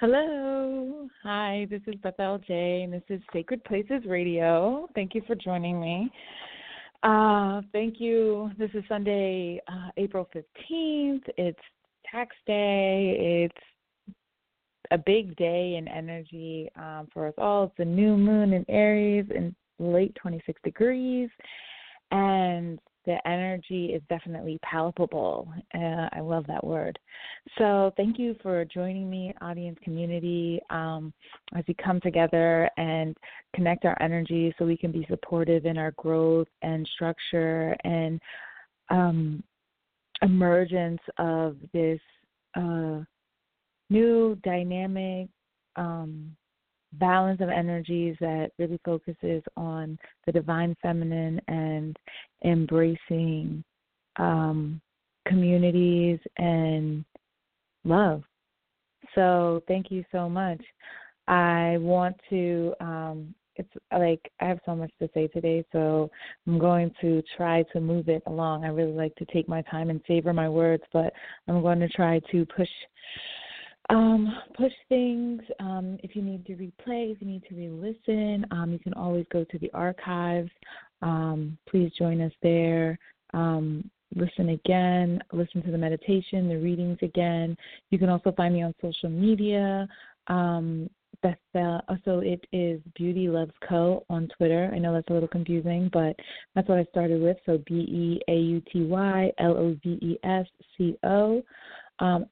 Hello. Hi, this is Bethelle Jay, and this is Sacred Places Radio. Thank you for joining me. Thank you. This is Sunday, April 15th. It's tax day. It's a big day in energy for us all. It's a new moon in Aries in late 26 degrees, and the energy is definitely palpable. I love that word. So thank you for joining me, audience community, as we come together and connect our energy so we can be supportive in our growth and structure and emergence of this new dynamic balance of energies that really focuses on the divine feminine and embracing communities and love. So thank you so much. I want to, it's like I have so much to say today, so I'm going to try to move it along. I really like to take my time and savor my words, but I'm going to try to push things. If you need to replay, if you need to re-listen, you can always go to the archives. Please join us there. Listen again. Listen to the meditation, the readings again. You can also find me on social media. So it is Beauty Loves Co. on Twitter. I know that's a little confusing, but that's what I started with. So BeautyLovesco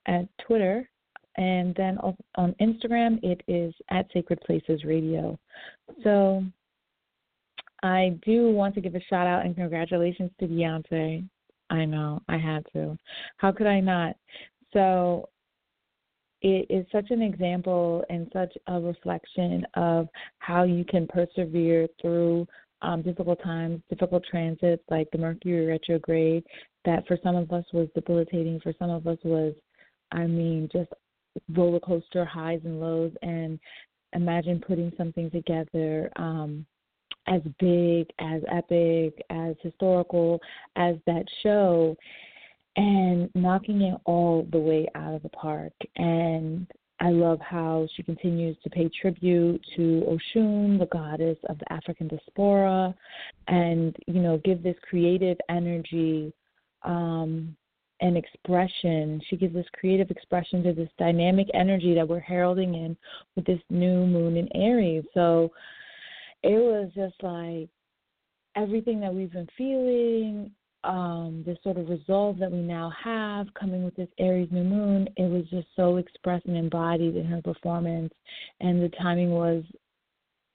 at Twitter. And then on Instagram, it is at Sacred Places Radio. So I do want to give a shout out and congratulations to Beyonce. I know, I had to. How could I not? So it is such an example and such a reflection of how you can persevere through difficult times, difficult transits like the Mercury Retrograde, that for some of us was debilitating, for some of us was, just roller coaster highs and lows, and imagine putting something together as big, as epic, as historical as that show, and knocking it all the way out of the park. And I love how she continues to pay tribute to Oshun, the goddess of the African diaspora, and, give this creative energy and expression. She gives this creative expression to this dynamic energy that we're heralding in with this new moon in Aries. So it was just like everything that we've been feeling, this sort of resolve that we now have coming with this Aries new moon, it was just so expressed and embodied in her performance. And the timing was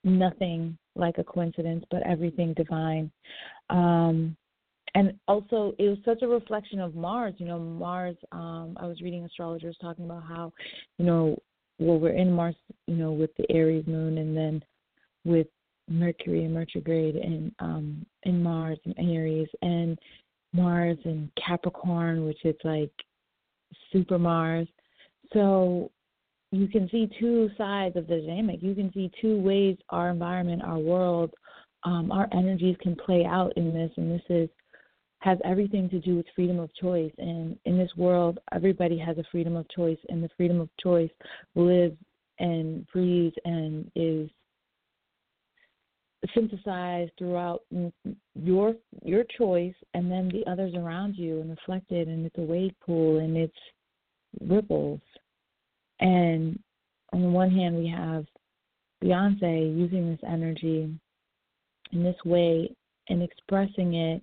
nothing like a coincidence, but everything divine. And also, it was such a reflection of Mars. Mars, I was reading astrologers talking about how, we're in Mars, with the Aries moon and then with Mercury and retrograde and Mars and Aries and Mars and Capricorn, which is like super Mars. So you can see two sides of the dynamic. You can see two ways our environment, our world, our energies can play out in this, and this has everything to do with freedom of choice. And in this world, everybody has a freedom of choice, and the freedom of choice lives and breathes and is synthesized throughout your choice and then the others around you and reflected, and it's a wave pool and it's ripples. And on the one hand, we have Beyonce using this energy in this way and expressing it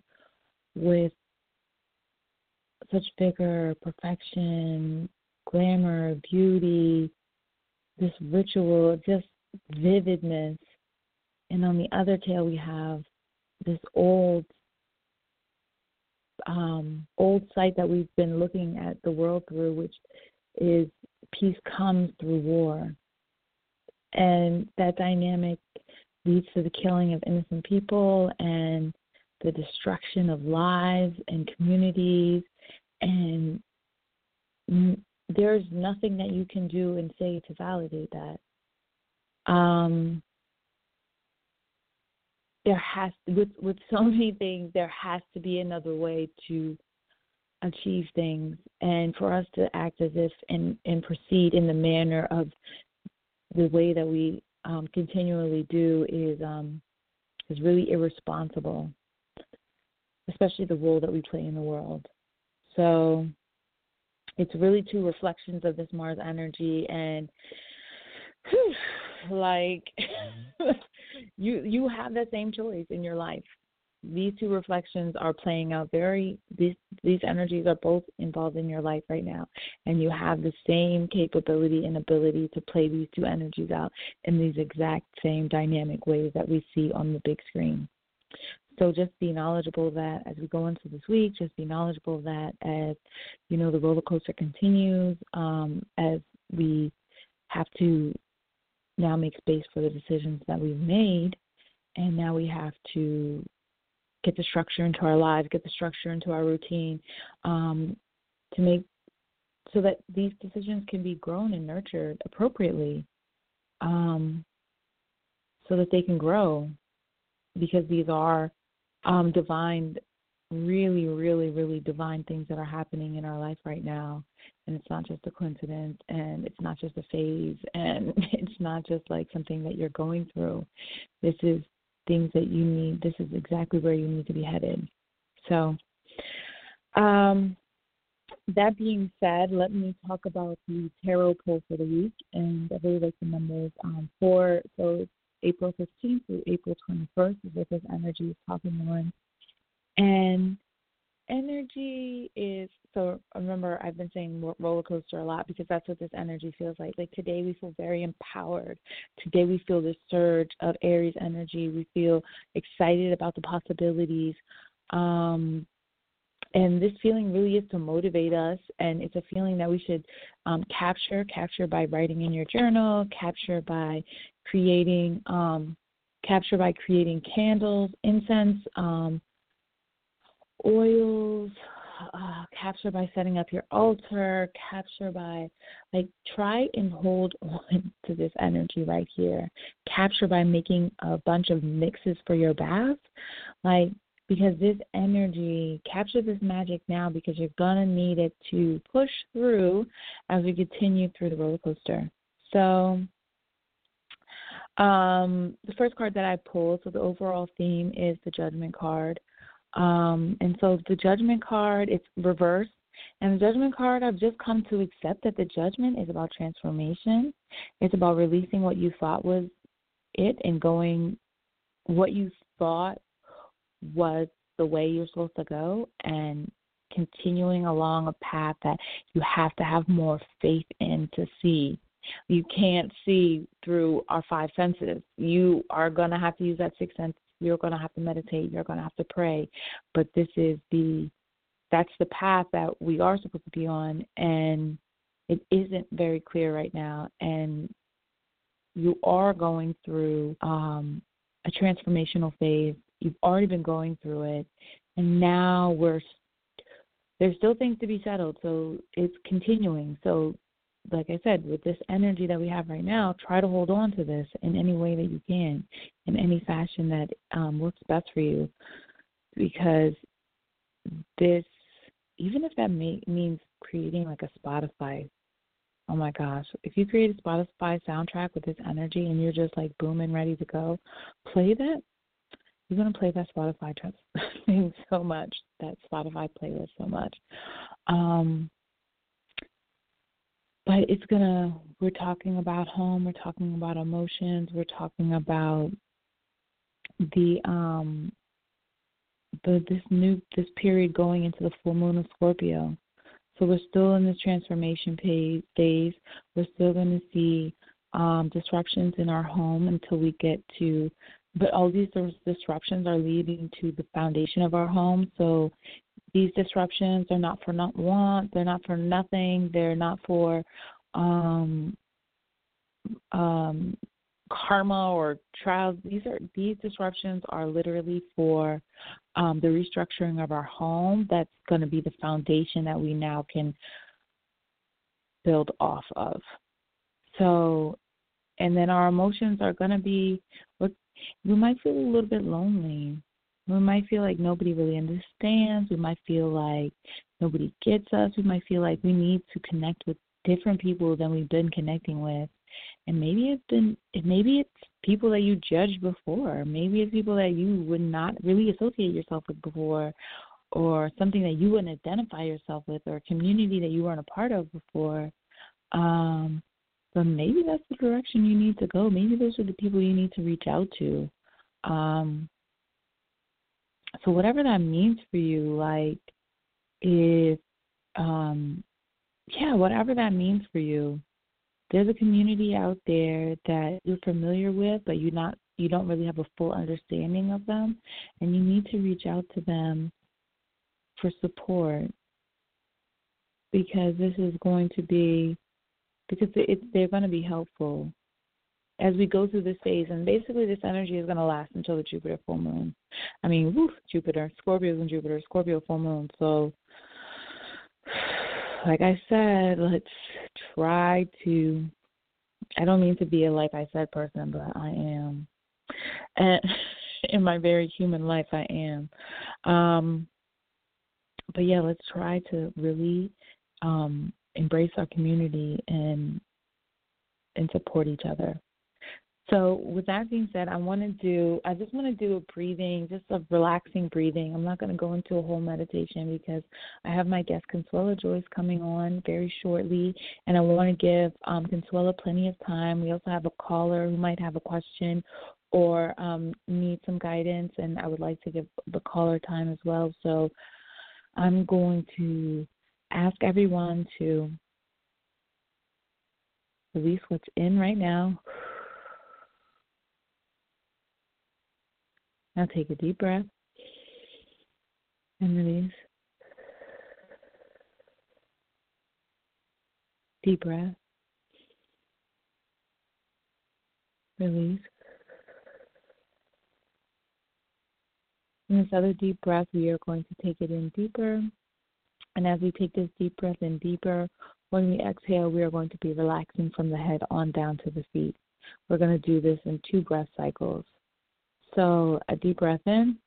with such vigor, perfection, glamour, beauty, this ritual, just vividness. And on the other tail, we have this old sight that we've been looking at the world through, which is peace comes through war. And that dynamic leads to the killing of innocent people and the destruction of lives and communities. And there's nothing that you can do and say to validate that. With so many things, there has to be another way to achieve things, and for us to act as if and proceed in the manner of the way that we continually do is really irresponsible, especially the role that we play in the world. So it's really two reflections of this Mars energy, and you have that same choice in your life. These two reflections are playing out these energies are both involved in your life right now, and you have the same capability and ability to play these two energies out in these exact same dynamic ways that we see on the big screen. So just be knowledgeable of that as we go into this week. Just be knowledgeable of that as, you know, the roller coaster continues, as we have to now make space for the decisions that we've made, and now we have to get the structure into our lives, get the structure into our routine, to make so that these decisions can be grown and nurtured appropriately, so that they can grow, because these are divine, really, really, really divine things that are happening in our life right now. And it's not just a coincidence, and it's not just a phase, and it's not just like something that you're going through. This is things that you need. This is exactly where you need to be headed. So that being said, let me talk about the tarot pull for the week. And I really like the numbers for those. April 15th through April 21st is what this energy is talking on. And energy is, so remember I've been saying roller coaster a lot because that's what this energy feels like. Like today we feel very empowered. Today we feel this surge of Aries energy. We feel excited about the possibilities. And this feeling really is to motivate us, and it's a feeling that we should capture by writing in your journal, capture by creating candles, incense, oils, capture by setting up your altar, capture by, try and hold on to this energy right here. Capture by making a bunch of mixes for your bath, because this energy, capture this magic now, because you're going to need it to push through as we continue through the roller coaster. So the first card that I pulled, so the overall theme is the Judgment card. And so the Judgment card, it's reversed. And the Judgment card, I've just come to accept that the Judgment is about transformation. It's about releasing what you thought was it and going what you thought was the way you're supposed to go and continuing along a path that you have to have more faith in to see. You can't see through our five senses. You are going to have to use that sixth sense. You're going to have to meditate. You're going to have to pray. But that's the path that we are supposed to be on, and it isn't very clear right now. And you are going through a transformational phase. You've already been going through it, and now there's still things to be settled, so it's continuing. So like I said, with this energy that we have right now, try to hold on to this in any way that you can, in any fashion that works best for you, because even if that means creating like a Spotify, oh my gosh, if you create a Spotify soundtrack with this energy and you're just like booming, ready to go, play that You're going to play that Spotify thing so much, that Spotify playlist so much. But it's going to, we're talking about home, we're talking about emotions, we're talking about this period going into the full moon of Scorpio. So we're still in this transformation phase. We're still going to see disruptions in our home until we get to, but all these disruptions are leading to the foundation of our home. So these disruptions are not for not want, they're not for nothing, they're not for karma or trials. These disruptions are literally for the restructuring of our home. That's going to be the foundation that we now can build off of. So, and then our emotions are going to be, we might feel a little bit lonely. We might feel like nobody really understands. We might feel like nobody gets us. We might feel like we need to connect with different people than we've been connecting with. And maybe it's people that you judged before. Maybe it's people that you would not really associate yourself with before, or something that you wouldn't identify yourself with, or a community that you weren't a part of before. But maybe that's the direction you need to go. Maybe those are the people you need to reach out to. So whatever that means for you, whatever that means for you. There's a community out there that you're familiar with, but you don't really have a full understanding of them, and you need to reach out to them for support, because they're going to be helpful as we go through this phase. And basically this energy is going to last until the Jupiter full moon. I mean, Jupiter, Scorpio's in Jupiter, Scorpio full moon. So like I said, let's try to, I don't mean to be a like I said person, but I am. And in my very human life, I am. But yeah, let's try to really embrace our community and support each other. So with that being said, I just want to do a breathing, just a relaxing breathing. I'm not going to go into a whole meditation because I have my guest Conswella Joyce coming on very shortly, and I want to give Conswella plenty of time. We also have a caller who might have a question or need some guidance, and I would like to give the caller time as well. So I'm going to ask everyone to release what's in right now. Now take a deep breath and release. Deep breath. Release. And this other deep breath, we are going to take it in deeper. And as we take this deep breath in deeper, when we exhale, we are going to be relaxing from the head on down to the feet. We're going to do this in 2 breath cycles. So a deep breath in,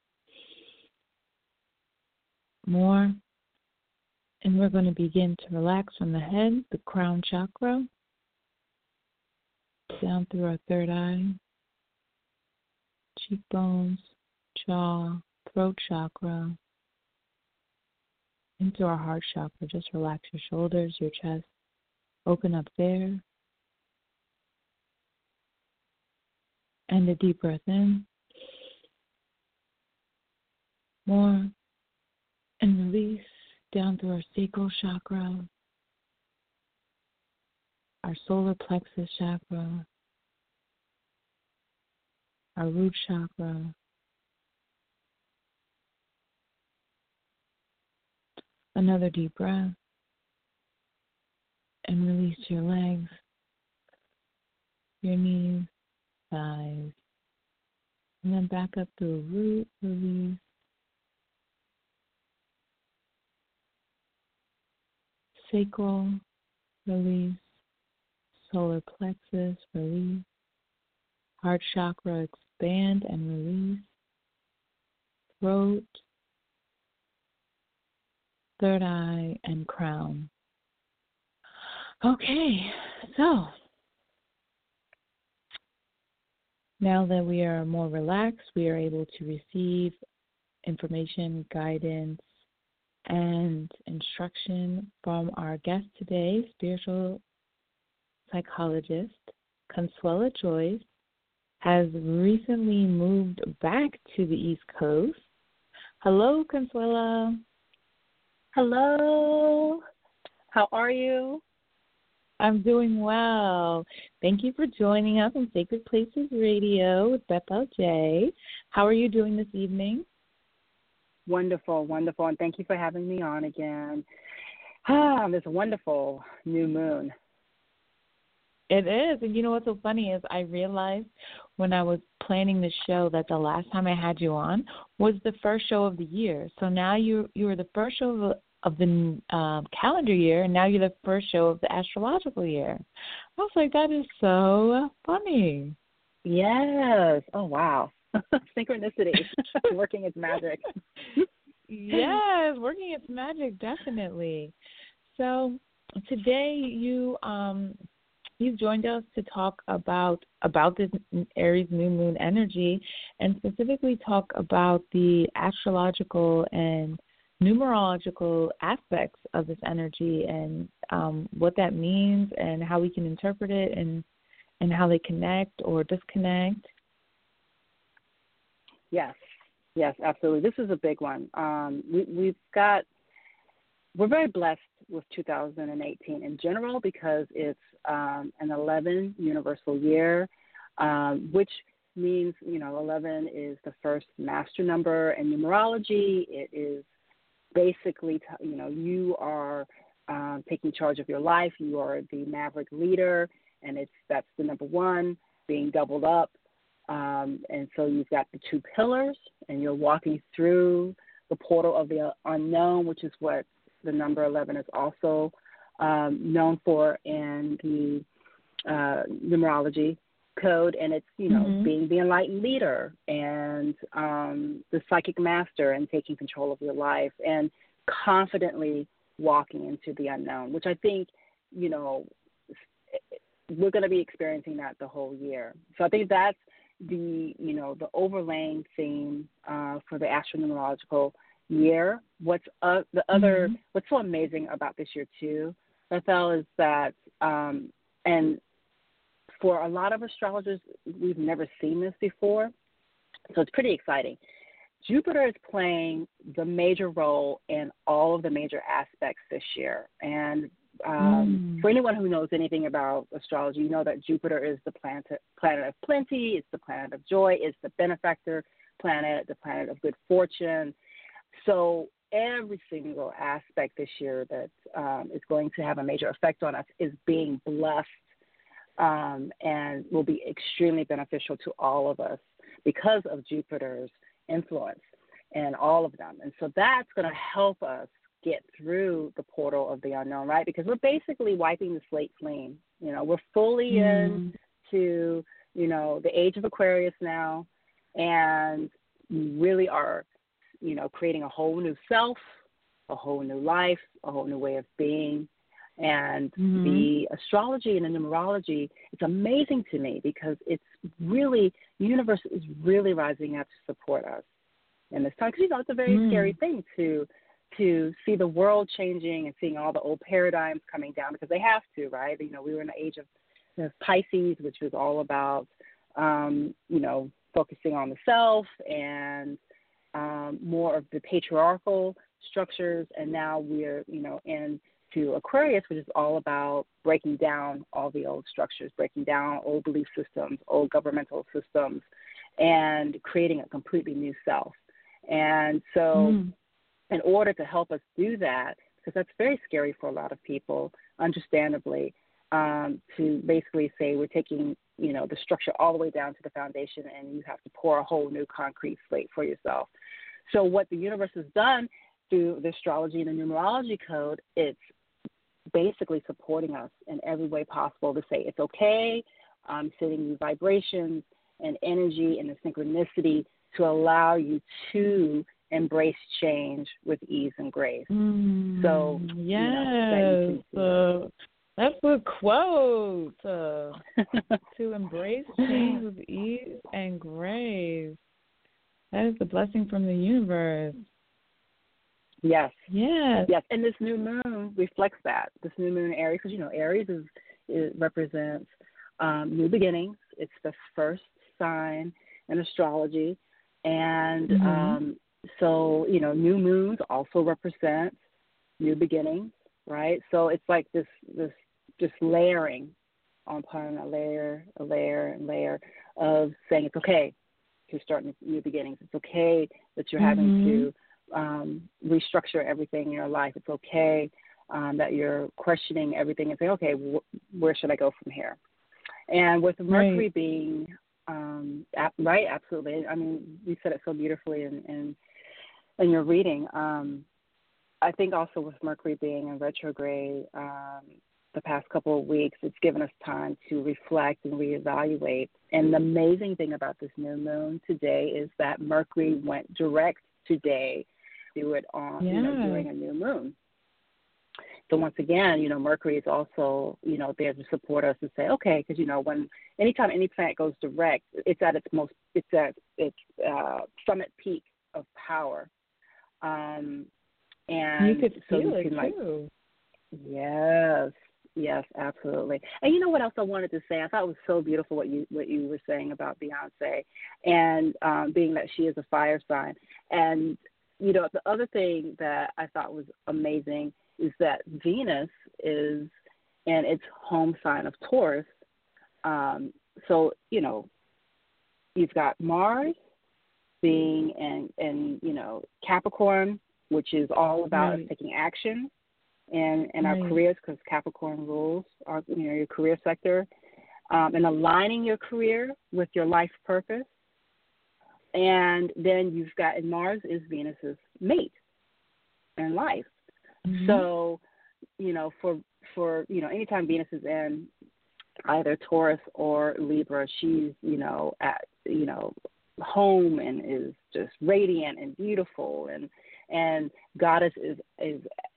more, and we're going to begin to relax from the head, the crown chakra, down through our third eye, cheekbones, jaw, throat chakra, into our heart chakra. Just relax your shoulders, your chest, open up there, and a deep breath in. More, and release down through our sacral chakra, our solar plexus chakra, our root chakra. Another deep breath, and release your legs, your knees, thighs, and then back up through root, release. Sacral, release. Solar plexus, release. Heart chakra, expand and release. Throat, third eye, and crown. Okay, so Now that we are more relaxed, we are able to receive information, guidance, and instruction from our guest today, spiritual psychologist Conswella Joyce, has recently moved back to the East Coast. Hello, Conswella. Hello. How are you? I'm doing well. Thank you for joining us on Sacred Places Radio with Bethelle Jay. How are you doing this evening? Wonderful, wonderful, and thank you for having me on again. This wonderful new moon. It is, and you know what's so funny is I realized when I was planning the show that the last time I had you on was the first show of the year. So now you were the first show of the calendar year, and now you're the first show of the astrological year. I was like, that is so funny. Yes. Oh, wow. Synchronicity. Working its magic. Yes, working its magic, definitely. So today you've joined us to talk about this Aries new moon energy, and specifically talk about the astrological and numerological aspects of this energy and what that means and how we can interpret it and how they connect or disconnect. Yes, absolutely. This is a big one. We're very blessed with 2018 in general because it's an 11 universal year, which means, 11 is the first master number in numerology. It is basically, you are taking charge of your life. You are the maverick leader, and that's the number one being doubled up. And so you've got the two pillars, and you're walking through the portal of the unknown, which is what the number 11 is also known for in the numerology code, and it's, mm-hmm. being the enlightened leader and the psychic master and taking control of your life and confidently walking into the unknown, which I think, we're going to be experiencing that the whole year. So I think that's the, the overlaying theme for the astronumerological year. What's so amazing about this year too, Bethel, is that and for a lot of astrologers, we've never seen this before, so it's pretty exciting. Jupiter is playing the major role in all of the major aspects this year, and for anyone who knows anything about astrology, you know that Jupiter is the planet of plenty, it's the planet of joy, it's the benefactor planet, the planet of good fortune. So every single aspect this year that is going to have a major effect on us is being blessed and will be extremely beneficial to all of us because of Jupiter's influence in all of them. And so that's going to help us get through the portal of the unknown, right? Because we're basically wiping the slate clean. We're fully into, the age of Aquarius now, and we really are, creating a whole new self, a whole new life, a whole new way of being. And the astrology and the numerology, it's amazing to me because it's really, the universe is really rising up to support us in this time. Because, it's a very scary thing to see the world changing and seeing all the old paradigms coming down because they have to, right? We were in the age of Pisces, which was all about, focusing on the self and more of the patriarchal structures. And now we're, into Aquarius, which is all about breaking down all the old structures, breaking down old belief systems, old governmental systems, and creating a completely new self. And so in order to help us do that, because that's very scary for a lot of people, understandably, to basically say we're taking, the structure all the way down to the foundation and you have to pour a whole new concrete slate for yourself. So what the universe has done through the astrology and the numerology code, it's basically supporting us in every way possible to say it's okay, I'm sending you vibrations and energy and the synchronicity to allow you to embrace change with ease and grace. So, yes. That's a quote. To embrace change with ease and grace. That is a blessing from the universe. Yes. Yes. Yes. And this new moon reflects that. This new moon in Aries, because, you know, Aries represents new beginnings. It's the first sign in astrology. And so, you know, new moons also represent new beginnings, right? So it's like this just layering upon a layer of saying it's okay to start new beginnings. It's okay that you're having to restructure everything in your life. It's okay that you're questioning everything and saying, okay, where should I go from here? And with Mercury being right, absolutely. I mean, you said it so beautifully in your reading. I think also with Mercury being in retrograde the past couple of weeks, it's given us time to reflect and reevaluate. And the amazing thing about this new moon today is that Mercury went direct today. Do it on during a new moon. So once again, you know, Mercury is also, you know, there to support us and say, okay, because, you know, when anytime any planet goes direct, it's at its most, it's at its summit peak of power. And you could feel it too. Yes, absolutely. And you know what else I wanted to say? I thought it was so beautiful what you were saying about Beyonce and being that she is a fire sign. And, you know, the other thing that I thought was amazing is that Venus is in its home sign of Taurus. So, you know, you've got Mars being in you know, Capricorn, which is all about us taking action in our careers, because Capricorn rules our, you know, your career sector, and aligning your career with your life purpose. And then you've got, and Mars is Venus's mate in life. So, you know, for you know, anytime Venus is in either Taurus or Libra, she's, you know, at, you know, home and is just radiant and beautiful, and goddess is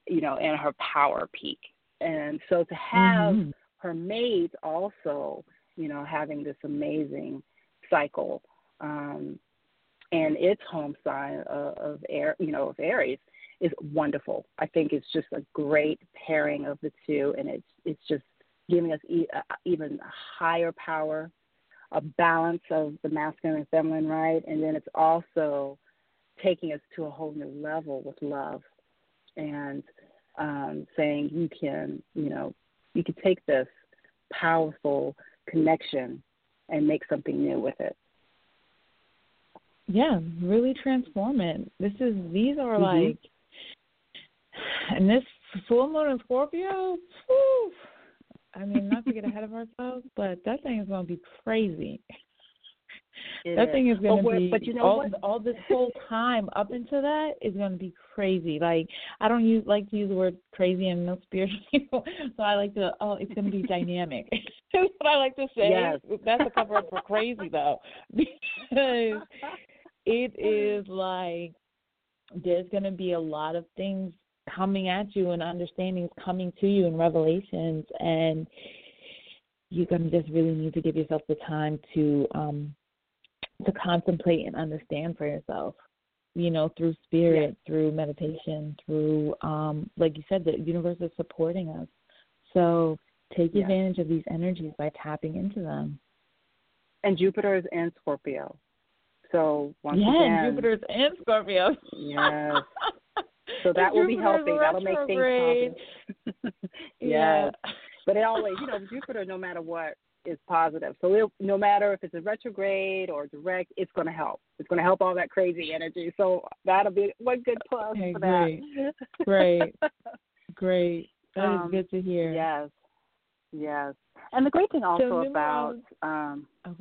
you know, in her power peak. And so to have her mate also, you know, having this amazing cycle, and its home sign of Aries, is wonderful. I think it's just a great pairing of the two, and it's just giving us even higher power, a balance of the masculine and feminine, right? And then it's also taking us to a whole new level with love and saying you can take this powerful connection and make something new with it. Yeah, really transform it. These are like, and this full moon in Scorpio, whew, I mean, not to get ahead of ourselves, but that thing is going to be crazy. All this whole time up into that is going to be crazy. Like, I don't like to use the word crazy and no spiritual, so I like to, it's going to be dynamic. That's what I like to say. Yes. That's a cover up for crazy, though, because it is like there's going to be a lot of things coming at you and understandings coming to you and revelations, and you're going to just really need to give yourself the time to contemplate and understand for yourself, you know, through spirit, through meditation, through, like you said, the universe is supporting us. So take advantage of these energies by tapping into them. And Jupiter is in Scorpio. So once again, Jupiter is in Scorpio. Yes. So that will be healthy. That'll make things positive. But it always, you know, Jupiter, no matter what, is positive. So no matter if it's a retrograde or direct, it's going to help. It's going to help all that crazy energy. So that'll be one good plus for that. Great. That is good to hear. Yes. And the great thing also about So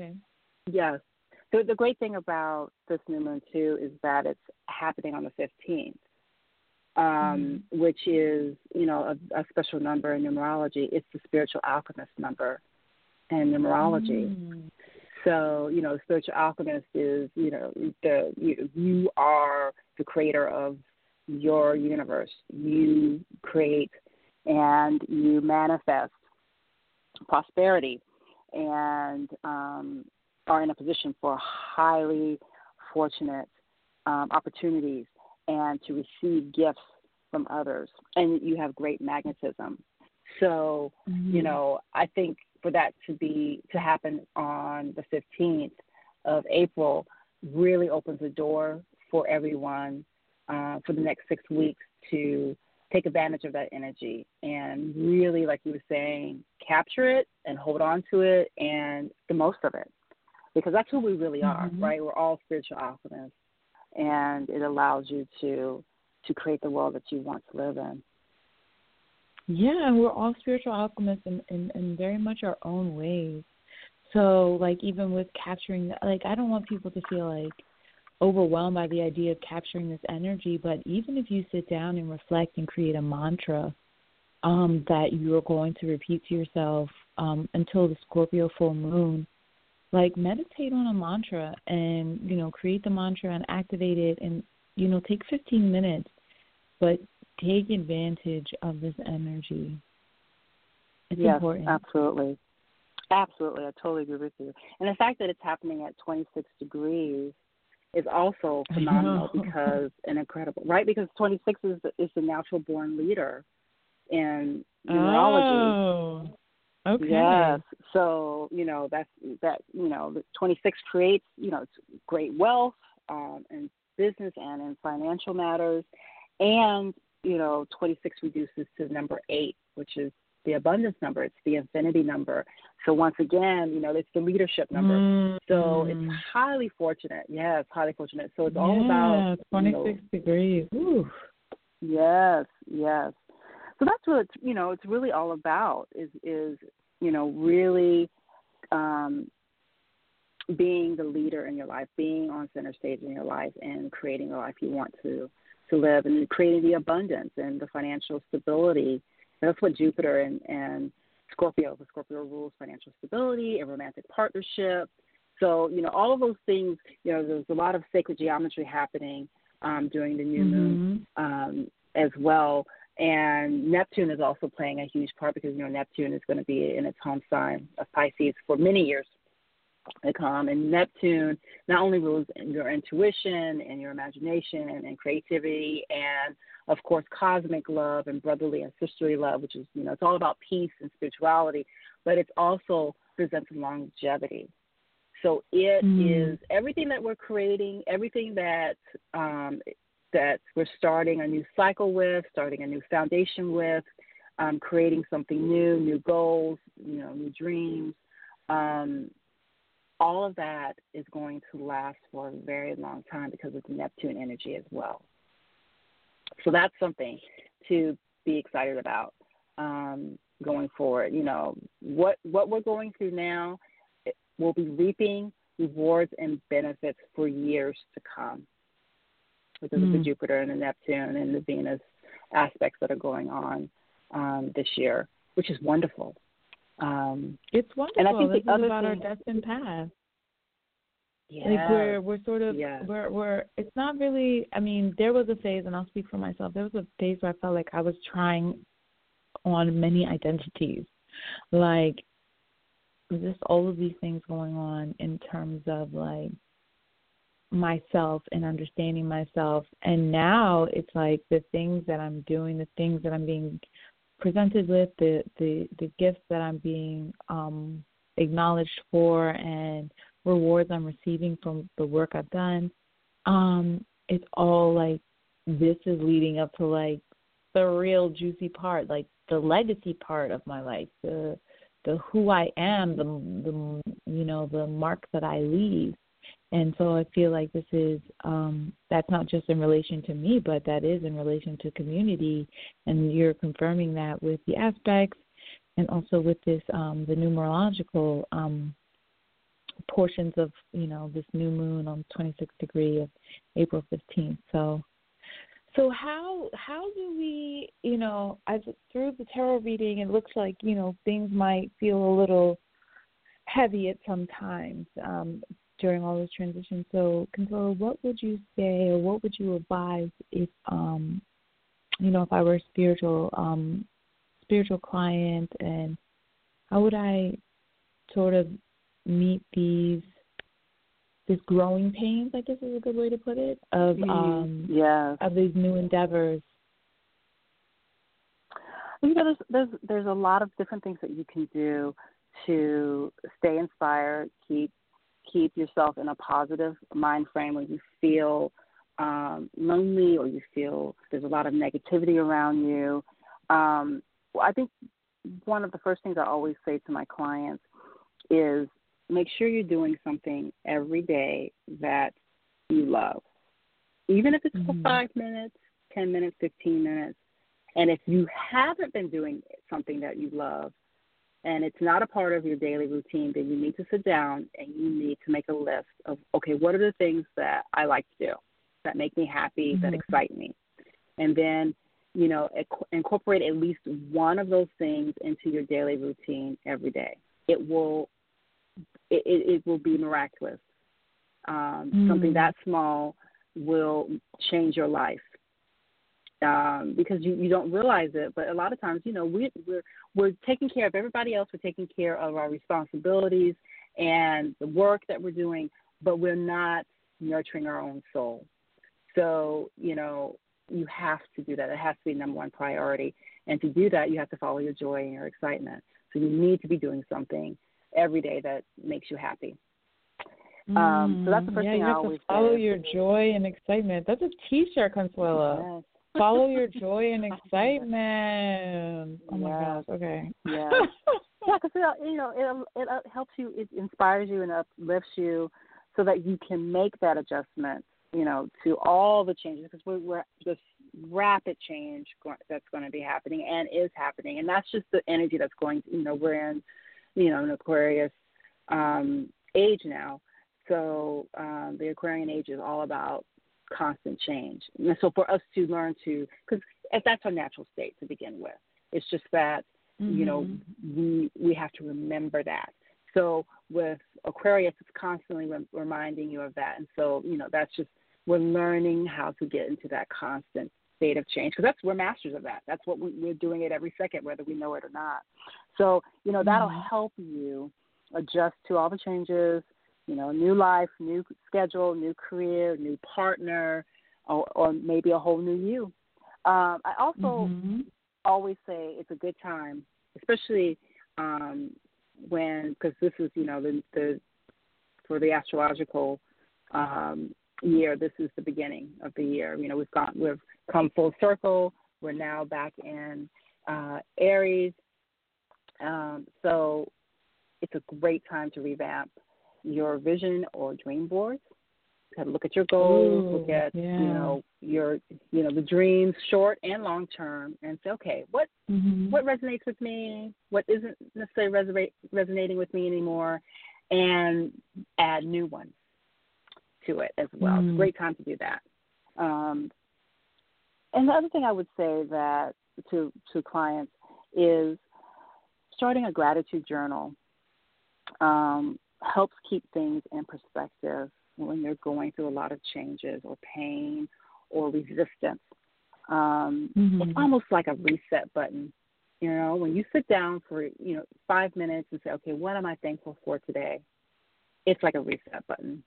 the great thing about this new moon too is that it's happening on the 15th. Which is, you know, a special number in numerology. It's the spiritual alchemist number in numerology. So, you know, spiritual alchemist is, you know, you are the creator of your universe. You create and you manifest prosperity, and are in a position for highly fortunate opportunities and to receive gifts from others. And you have great magnetism. So, you know, I think for that to happen on the 15th of April really opens the door for everyone for the next 6 weeks to take advantage of that energy and really, like you were saying, capture it and hold on to it and make the most of it, because that's who we really are, right? We're all spiritual alchemists, and it allows you to create the world that you want to live in. Yeah, and we're all spiritual alchemists in very much our own ways. So, like, even with capturing, like, I don't want people to feel, like, overwhelmed by the idea of capturing this energy, but even if you sit down and reflect and create a mantra that you're going to repeat to yourself until the Scorpio full moon, like, meditate on a mantra and, you know, create the mantra and activate it and, you know, take 15 minutes, but take advantage of this energy. It's important. Yes, absolutely. Absolutely. I totally agree with you. And the fact that it's happening at 26 degrees is also phenomenal because an incredible, right? Because 26 is the natural born leader in numerology. Oh, okay. Yes. So, you know, the 26 creates, you know, great wealth and business and in financial matters. And, you know, 26 reduces to number 8, which is the abundance number. It's the infinity number. So once again, you know, it's the leadership number. So it's highly fortunate. Yeah, it's highly fortunate. So it's all about 26 degrees. Ooh. Yes, yes. So that's what it's, you know, it's really all about is you know, really being the leader in your life, being on center stage in your life, and creating the life you want to live, and creating the abundance and the financial stability. That's what Jupiter and Scorpio, the Scorpio rules financial stability and romantic partnership. So, you know, all of those things, you know, there's a lot of sacred geometry happening during the new moon as well. And Neptune is also playing a huge part because, you know, Neptune is going to be in its home sign of Pisces for many years to come. And Neptune not only rules your intuition and your imagination and creativity and, of course, cosmic love and brotherly and sisterly love, which is, you know, it's all about peace and spirituality, but it's also presents longevity. So it is everything that we're creating, everything that we're starting a new cycle with, starting a new foundation with, creating something new goals, you know, new dreams. All of that is going to last for a very long time because of the Neptune energy as well. So that's something to be excited about going forward. You know, what we're going through now, we'll be reaping rewards and benefits for years to come because of the Jupiter and the Neptune and the Venus aspects that are going on this year, which is wonderful. It's wonderful. And I think this is about our destined path. Yeah. Like we're sort of we're it's not really, I mean, there was a phase, and I'll speak for myself, there was a phase where I felt like I was trying on many identities. Like just all of these things going on in terms of like myself and understanding myself. And now it's like the things that I'm doing, the things that I'm being presented with, the gifts that I'm being acknowledged for and rewards I'm receiving from the work I've done, it's all like this is leading up to like the real juicy part, like the legacy part of my life, the who I am, the you know, the mark that I leave. And so I feel like this is, that's not just in relation to me, but that is in relation to community. And you're confirming that with the aspects and also with this, the numerological portions of, you know, this new moon on 26th degree of April 15th. So how do we, you know, as through the tarot reading, it looks like, you know, things might feel a little heavy at some times, during all this transition. So, Conswella, what would you say or what would you advise if, you know, if I were a spiritual client and how would I sort of meet this growing pains, I guess is a good way to put it, of these new endeavors? You know, there's a lot of different things that you can do to stay inspired, keep yourself in a positive mind frame when you feel lonely or you feel there's a lot of negativity around you. I think one of the first things I always say to my clients is make sure you're doing something every day that you love, even if it's for 5 minutes, 10 minutes, 15 minutes. And if you haven't been doing something that you love and it's not a part of your daily routine, then you need to sit down and you need to make a list of, okay, what are the things that I like to do that make me happy, that excite me? And then, you know, incorporate at least one of those things into your daily routine every day. It will be miraculous. Something that small will change your life. Because you don't realize it, but a lot of times, you know, we're taking care of everybody else. We're taking care of our responsibilities and the work that we're doing, but we're not nurturing our own soul. So, you know, you have to do that. It has to be number one priority. And to do that, you have to follow your joy and your excitement. So you need to be doing something every day that makes you happy. So that's the first thing I always do. Follow your joy and excitement. That's a T-shirt, Conswella. Yes. Follow your joy and excitement. Oh, my gosh. Okay. Yeah. Yeah, because, you know, it helps you, it inspires you and uplifts you so that you can make that adjustment, you know, to all the changes, because we're this rapid change that's going to be happening and is happening. And that's just the energy that's going, you know, we're in, you know, an Aquarius age now. So the Aquarian age is all about constant change. And so for us to learn to, because that's our natural state to begin with. It's just that, you know, we have to remember that. So with Aquarius, it's constantly reminding you of that. And so, you know, that's just, we're learning how to get into that constant state of change, because we're masters of that. That's what we're doing it every second, whether we know it or not. So, you know, that'll help you adjust to all the changes, you know, new life, new schedule, new career, new partner, or maybe a whole new you. I also always say it's a good time, especially when, because this is, you know, for the astrological year, this is the beginning of the year. You know, we've come full circle. We're now back in Aries. So it's a great time to revamp your vision or dream boards. Look at your goals. Ooh, look at you know the dreams, short and long term, and say, okay, what resonates with me, what isn't necessarily resonating with me anymore, and add new ones to it as well. It's a great time to do that. And the other thing I would say that to clients is starting a gratitude journal. Helps keep things in perspective when you're going through a lot of changes or pain or resistance. It's almost like a reset button. You know, when you sit down for, you know, 5 minutes and say, okay, what am I thankful for today? It's like a reset button.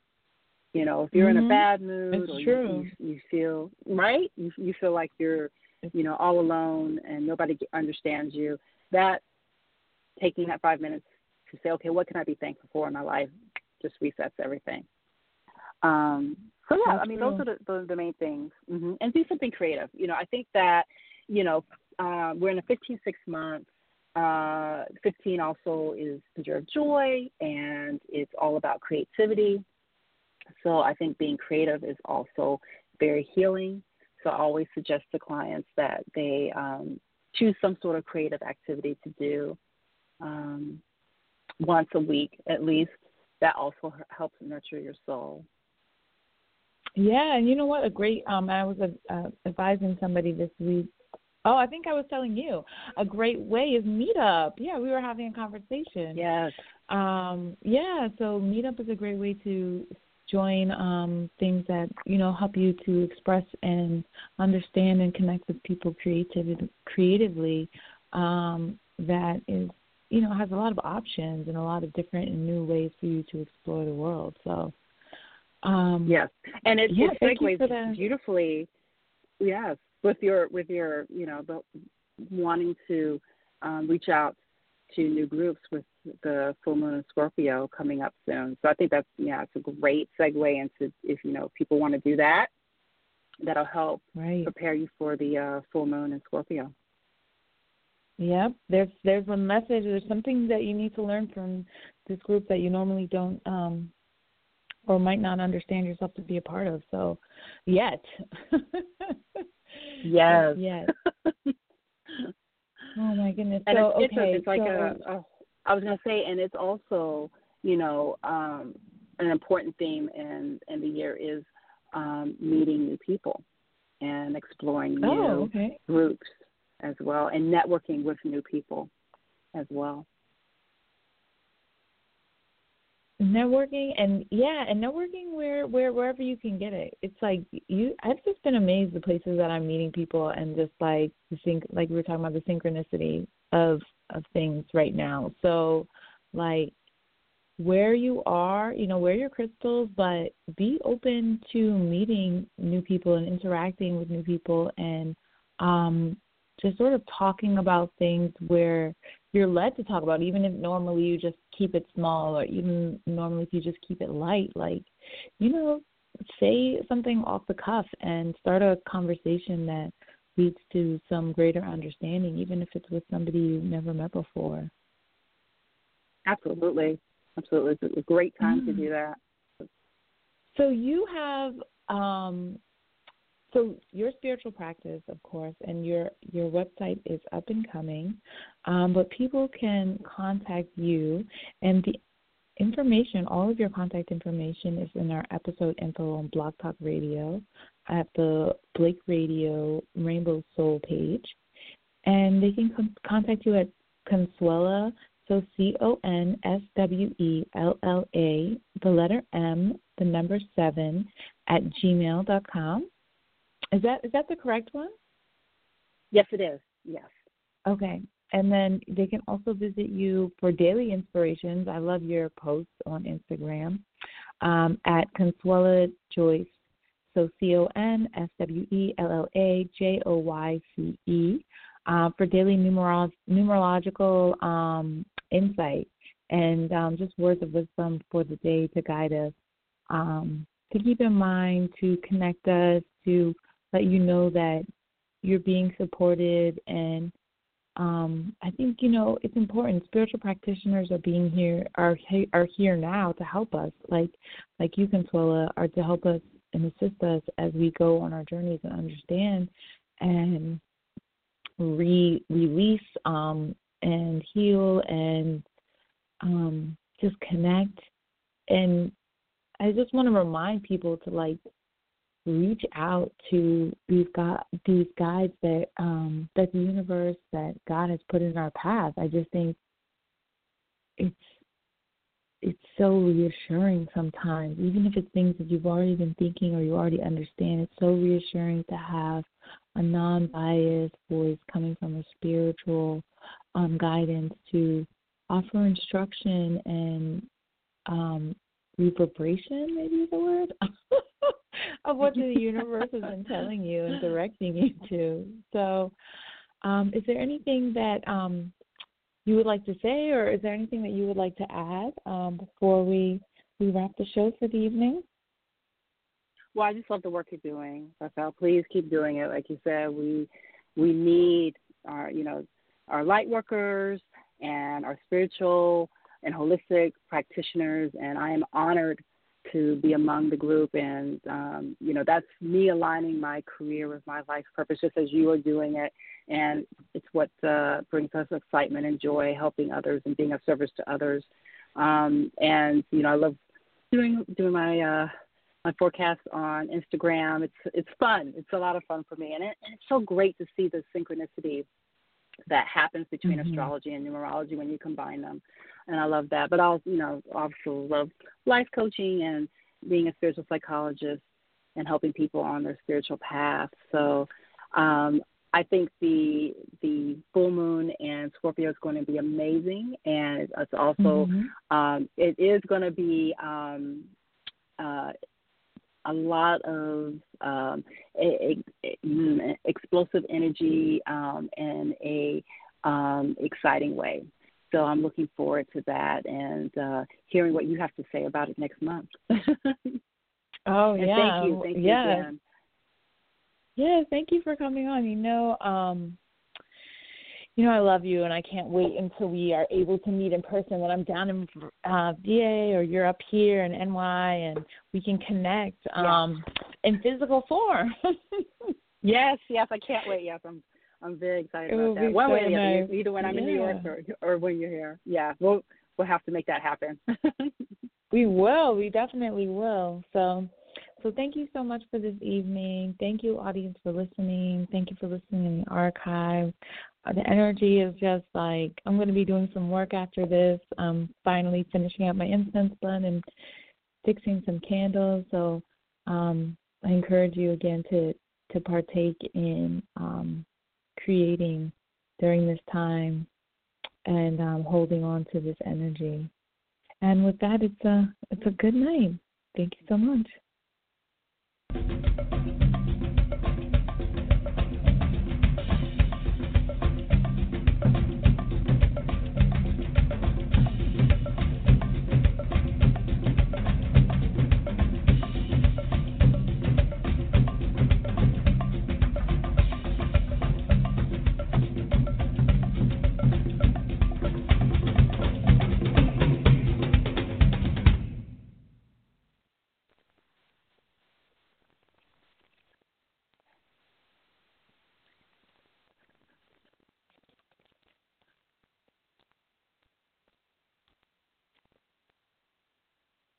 You know, if you're in a bad mood, it's or you feel, right? You feel like you're, you know, all alone and nobody understands you, that taking that 5 minutes to say, okay, what can I be thankful for in my life, just resets everything. So, yeah, I mean, those are the main things. And do something creative. You know, I think that, you know, we're in a 15-6 month. 15 also is the year of joy, and it's all about creativity. So I think being creative is also very healing. So I always suggest to clients that they choose some sort of creative activity to do. Once a week, at least, that also helps nurture your soul. Yeah, and you know what? A great. I was advising somebody this week. Oh, I think I was telling you a great way is Meetup. Yeah, we were having a conversation. Yes. Yeah. So Meetup is a great way to join things that, you know, help you to express and understand and connect with people creatively. That is you know, has a lot of options and a lot of different and new ways for you to explore the world. So, yes, and it segues beautifully. Yes, with your you know, the wanting to reach out to new groups with the full moon in Scorpio coming up soon. So I think that's, yeah, it's a great segue into, if, you know, people want to do that, that'll help prepare you for the full moon in Scorpio. Yep. There's a message. There's something that you need to learn from this group that you normally don't or might not understand yourself to be a part of. So Yes. Oh, my goodness. And so, I was going to say, and it's also, you know, an important theme in the year is meeting new people and exploring new groups as well, and networking with new people as well. Networking wherever you can get it. It's like I've just been amazed the places that I'm meeting people, and just like the like we were talking about, the synchronicity of things right now. So like where you are, you know, wear your crystals, but be open to meeting new people and interacting with new people, and just sort of talking about things where you're led to talk about, even if normally you just keep it small, or even normally if you just keep it light, like, you know, say something off the cuff and start a conversation that leads to some greater understanding, even if it's with somebody you've never met before. Absolutely. It's a great time to do that. So you have, so your spiritual practice, of course, and your website is up and coming, but people can contact you, and the information, all of your contact information is in our episode info on Blog Talk Radio at the Blake Radio Rainbow Soul page, and they can contact you at Conswella, so CONSWELLA, the letter M, the number 7, at gmail.com. Is that the correct one? Yes, it is. Yes. Okay. And then they can also visit you for daily inspirations. I love your posts on Instagram at Conswella Joyce. So CONSWELLAJOYCE for daily numerological insight and just words of wisdom for the day to guide us, to keep in mind, to connect us, to let you know that you're being supported. And I think, you know, it's important. Spiritual practitioners are here now to help us, like you, Conswella, are to help us and assist us as we go on our journeys and understand and release and heal and just connect. And I just want to remind people to, like, reach out to these guides that the universe, that God has put in our path. I just think it's so reassuring sometimes, even if it's things that you've already been thinking or you already understand. It's so reassuring to have a non-biased voice coming from a spiritual guidance to offer instruction and reverberation, maybe is the word, of what the universe has been telling you and directing you to. So is there anything that you would like to say, or is there anything that you would like to add before we wrap the show for the evening? Well, I just love the work you're doing, Bethelle. Please keep doing it. Like you said, we need our light workers and our spiritual and holistic practitioners, and I am honored to be among the group. And, that's me aligning my career with my life purpose, just as you are doing it. And it's what brings us excitement and joy, helping others and being of service to others. And, you know, I love doing my forecast on Instagram. It's fun. It's a lot of fun for me. And it's so great to see the synchronicity that happens between astrology and numerology when you combine them. And I love that. But I also love life coaching and being a spiritual psychologist and helping people on their spiritual path. So I think the full moon and Scorpio is going to be amazing, and it's also it is going to be a lot of explosive energy in a exciting way. So I'm looking forward to that and hearing what you have to say about it next month. Oh, yeah. Thank you, Jen. Yeah, thank you for coming on. You know, I love you, and I can't wait until we are able to meet in person when I'm down in VA or you're up here in NY, and we can connect in physical form. yes, I can't wait. Yes, I'm very excited about that. One way or the other, either when I'm in New York or when you're here. Yeah, we'll have to make that happen. We will. We definitely will. So thank you so much for this evening. Thank you, audience, for listening. Thank you for listening in the archive. The energy is just like, I'm going to be doing some work after this. I'm finally finishing up my incense blend and fixing some candles. So I encourage you again to partake in creating during this time and holding on to this energy. And with that, it's a good night. Thank you so much.